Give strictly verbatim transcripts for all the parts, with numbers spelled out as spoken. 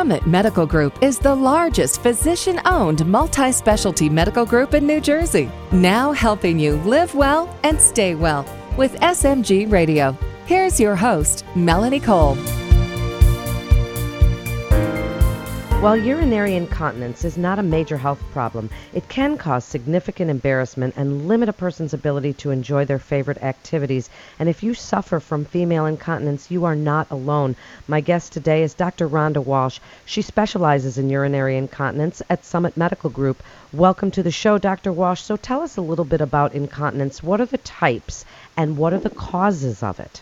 Summit Medical Group is the largest physician-owned multi-specialty medical group in New Jersey, now helping you live well and stay well with S M G Radio. Here's your host, Melanie Cole. While urinary incontinence is not a major health problem, it can cause significant embarrassment and limit a person's ability to enjoy their favorite activities. And if you suffer from female incontinence, you are not alone. My guest today is Doctor Rhonda Walsh. She specializes in urinary incontinence at Summit Medical Group. Welcome to the show, Doctor Walsh. So tell us a little bit about incontinence. What are the types and what are the causes of it?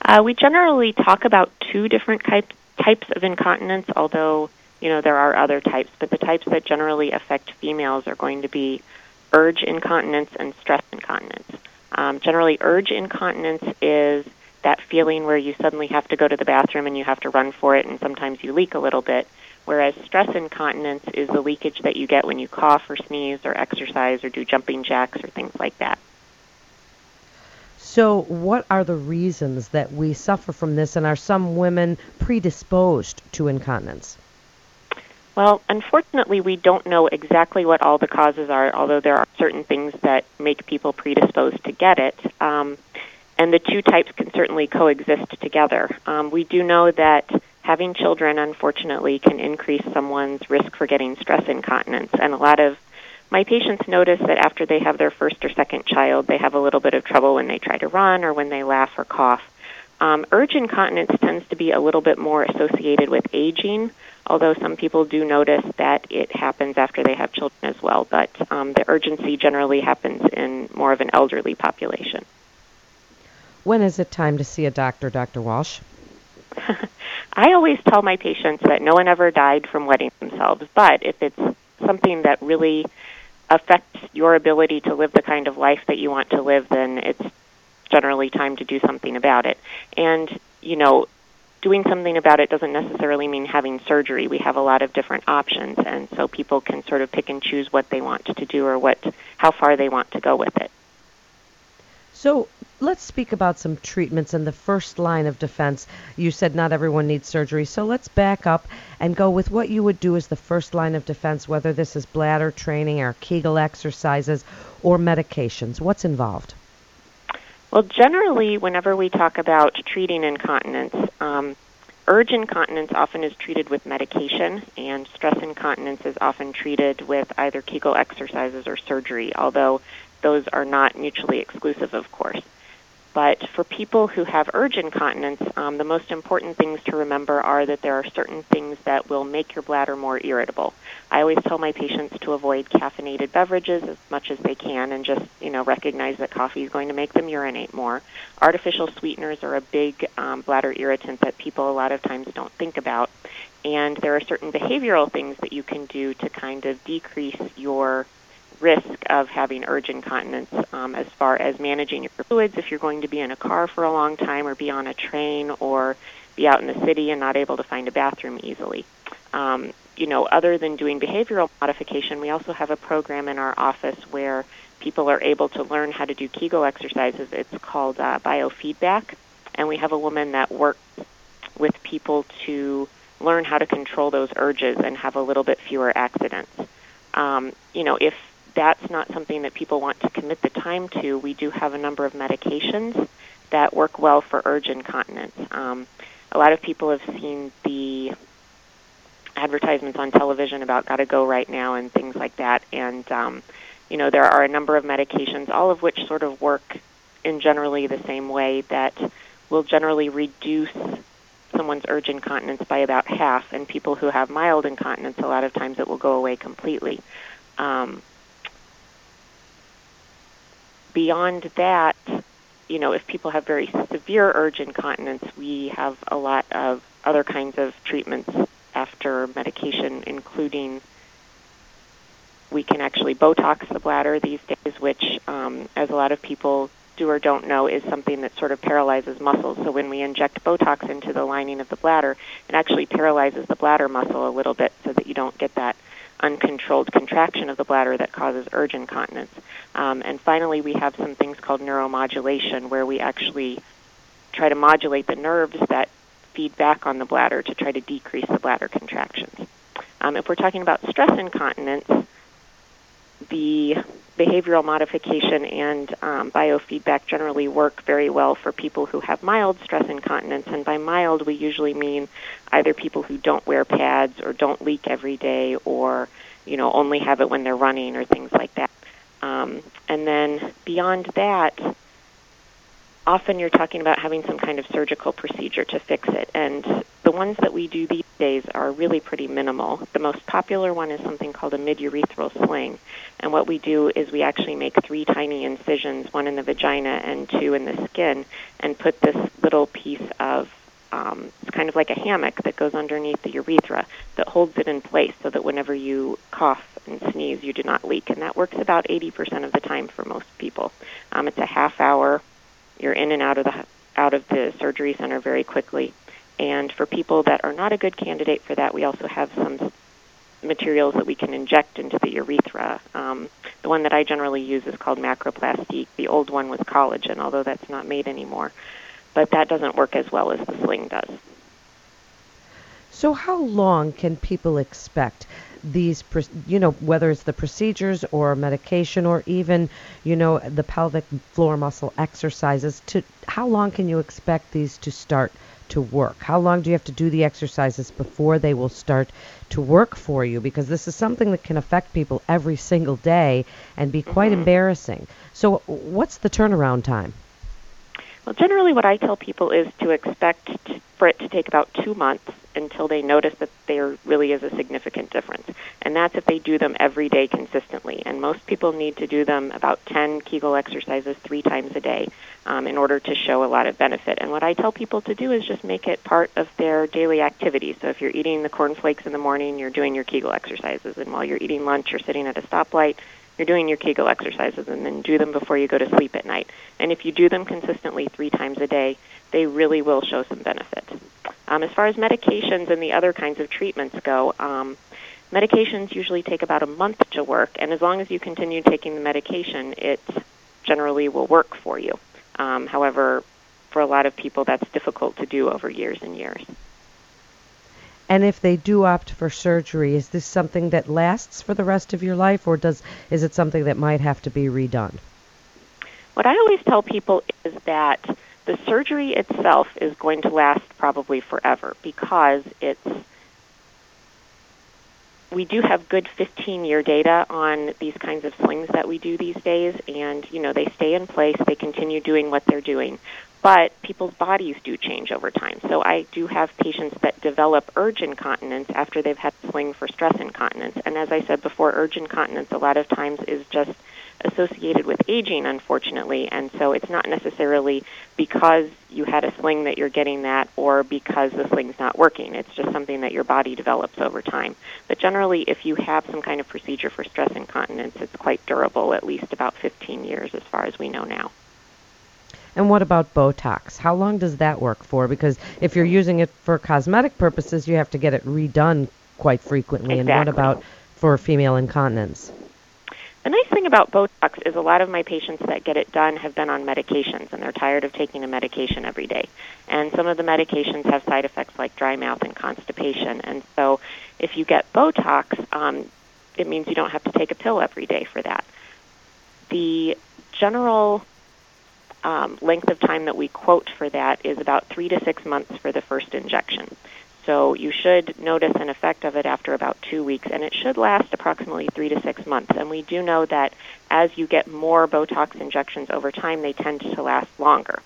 Uh, we generally talk about two different types. Types of incontinence, although, you know, there are other types, but the types that generally affect females are going to be urge incontinence and stress incontinence. Um, generally, urge incontinence is that feeling where you suddenly have to go to the bathroom and you have to run for it, and sometimes you leak a little bit, whereas stress incontinence is the leakage that you get when you cough or sneeze or exercise or do jumping jacks or things like that. So what are the reasons that we suffer from this, and are some women predisposed to incontinence? Well, unfortunately, we don't know exactly what all the causes are, although there are certain things that make people predisposed to get it. Um, and the two types can certainly coexist together. Um, we do know that having children, unfortunately, can increase someone's risk for getting stress incontinence, and a lot of my patients notice that after they have their first or second child, they have a little bit of trouble when they try to run or when they laugh or cough. Um, urge incontinence tends to be a little bit more associated with aging, although some people do notice that it happens after they have children as well. But um, the urgency generally happens in more of an elderly population. When is it time to see a doctor, Doctor Walsh? I always tell my patients that no one ever died from wetting themselves, but if it's something that really affects your ability to live the kind of life that you want to live, then it's generally time to do something about it. And, you know, doing something about it doesn't necessarily mean having surgery. We have a lot of different options, and so people can sort of pick and choose what they want to do or what, how far they want to go with it. So let's speak about some treatments and the first line of defense. You said not everyone needs surgery, so let's back up and go with what you would do as the first line of defense, whether this is bladder training or Kegel exercises or medications. What's involved? Well, generally, whenever we talk about treating incontinence, um, urge incontinence often is treated with medication, and stress incontinence is often treated with either Kegel exercises or surgery, although those are not mutually exclusive, of course. But for people who have urge incontinence, um, the most important things to remember are that there are certain things that will make your bladder more irritable. I always tell my patients to avoid caffeinated beverages as much as they can and just, you know, recognize that coffee is going to make them urinate more. Artificial sweeteners are a big um, bladder irritant that people a lot of times don't think about. And there are certain behavioral things that you can do to kind of decrease your risk of having urge incontinence, um, as far as managing your fluids. If you're going to be in a car for a long time or be on a train or be out in the city and not able to find a bathroom easily. Um, you know, other than doing behavioral modification, we also have a program in our office where people are able to learn how to do Kegel exercises. It's called uh, biofeedback, and we have a woman that works with people to learn how to control those urges and have a little bit fewer accidents. Um, you know, if that's not something that people want to commit the time to, we do have a number of medications that work well for urge incontinence. Um, a lot of people have seen the advertisements on television about gotta go right now and things like that. And, um, you know, there are a number of medications, all of which sort of work in generally the same way, that will generally reduce someone's urge incontinence by about half. And people who have mild incontinence, a lot of times it will go away completely. Um, Beyond that, you know, if people have very severe urge incontinence, we have a lot of other kinds of treatments after medication, including we can actually Botox the bladder these days, which, um, as a lot of people do or don't know, is something that sort of paralyzes muscles. So when we inject Botox into the lining of the bladder, it actually paralyzes the bladder muscle a little bit so that you don't get that uncontrolled contraction of the bladder that causes urge incontinence. Um, and finally, we have some things called neuromodulation, where we actually try to modulate the nerves that feed back on the bladder to try to decrease the bladder contractions. Um, if we're talking about stress incontinence, the behavioral modification and um, biofeedback generally work very well for people who have mild stress incontinence. And by mild, we usually mean either people who don't wear pads or don't leak every day or, you know, only have it when they're running or things like that. Um, and then beyond that, often you're talking about having some kind of surgical procedure to fix it. And the ones that we do these days are really pretty minimal. The most popular one is something called a mid-urethral sling. And what we do is we actually make three tiny incisions, one in the vagina and two in the skin, and put this little piece of, um, it's kind of like a hammock that goes underneath the urethra that holds it in place so that whenever you cough and sneeze, you do not leak. And that works about eighty percent of the time for most people. Um, it's a half hour. You're in and out of the out of the surgery center very quickly. And for people that are not a good candidate for that, we also have some materials that we can inject into the urethra. Um, the one that I generally use is called macroplastique. The old one was collagen, although that's not made anymore. But that doesn't work as well as the sling does. So how long can people expect these, you know, whether it's the procedures or medication or even, you know, the pelvic floor muscle exercises, to how long can you expect these to start to work? How long do you have to do the exercises before they will start to work for you? Because this is something that can affect people every single day and be quite mm-hmm. embarrassing. So what's the turnaround time? Well, generally what I tell people is to expect for it to take about two months until they notice that there really is a significant difference. And that's if they do them every day consistently. And most people need to do them about ten Kegel exercises three times a day um, in order to show a lot of benefit. And what I tell people to do is just make it part of their daily activity. So if you're eating the cornflakes in the morning, you're doing your Kegel exercises. And while you're eating lunch or sitting at a stoplight, you're doing your Kegel exercises, and then do them before you go to sleep at night. And if you do them consistently three times a day, they really will show some benefit. Um, as far as medications and the other kinds of treatments go, um, medications usually take about a month to work, and as long as you continue taking the medication, it generally will work for you. Um, however, for a lot of people, that's difficult to do over years and years. And if they do opt for surgery, is this something that lasts for the rest of your life, or does is it something that might have to be redone? What I always tell people is that the surgery itself is going to last probably forever because it's we do have good fifteen-year data on these kinds of slings that we do these days, and you know they stay in place, they continue doing what they're doing. But people's bodies do change over time. So I do have patients that develop urge incontinence after they've had sling for stress incontinence. And as I said before, urge incontinence a lot of times is just associated with aging, unfortunately. And so it's not necessarily because you had a sling that you're getting that or because the sling's not working. It's just something that your body develops over time. But generally, if you have some kind of procedure for stress incontinence, it's quite durable, at least about fifteen years as far as we know now. And what about Botox? How long does that work for? Because if you're using it for cosmetic purposes, you have to get it redone quite frequently. Exactly. And what about for female incontinence? The nice thing about Botox is a lot of my patients that get it done have been on medications, and they're tired of taking a medication every day. And some of the medications have side effects like dry mouth and constipation. And so if you get Botox, um, it means you don't have to take a pill every day for that. The general Um, length of time that we quote for that is about three to six months for the first injection. So you should notice an effect of it after about two weeks, and it should last approximately three to six months. And we do know that as you get more Botox injections over time, they tend to last longer.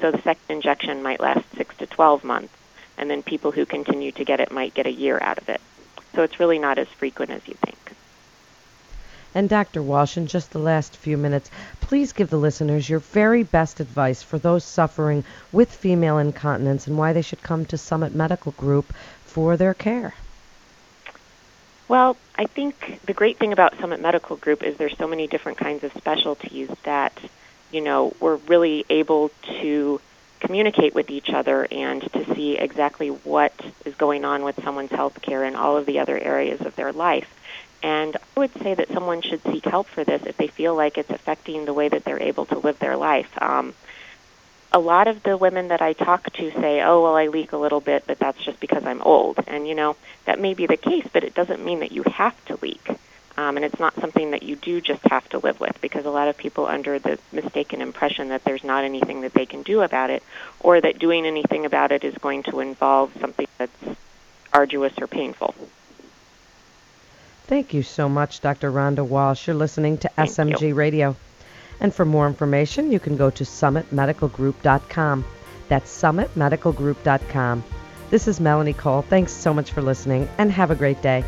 So the second injection might last six to twelve months, and then people who continue to get it might get a year out of it. So it's really not as frequent as you think. And Doctor Walsh, in just the last few minutes, please give the listeners your very best advice for those suffering with female incontinence and why they should come to Summit Medical Group for their care. Well, I think the great thing about Summit Medical Group is there's so many different kinds of specialties that, you know, we're really able to communicate with each other and to see exactly what is going on with someone's health care and all of the other areas of their life. And I would say that someone should seek help for this if they feel like it's affecting the way that they're able to live their life. Um, a lot of the women that I talk to say, oh, well, I leak a little bit, but that's just because I'm old. And, you know, that may be the case, but it doesn't mean that you have to leak. Um, and it's not something that you do just have to live with, because a lot of people under the mistaken impression that there's not anything that they can do about it, or that doing anything about it is going to involve something that's arduous or painful. Thank you so much, Doctor Rhonda Walsh. You're listening to Thank S M G you. Radio. And for more information, you can go to summit medical group dot com. That's summit medical group dot com. This is Melanie Cole. Thanks so much for listening, and have a great day.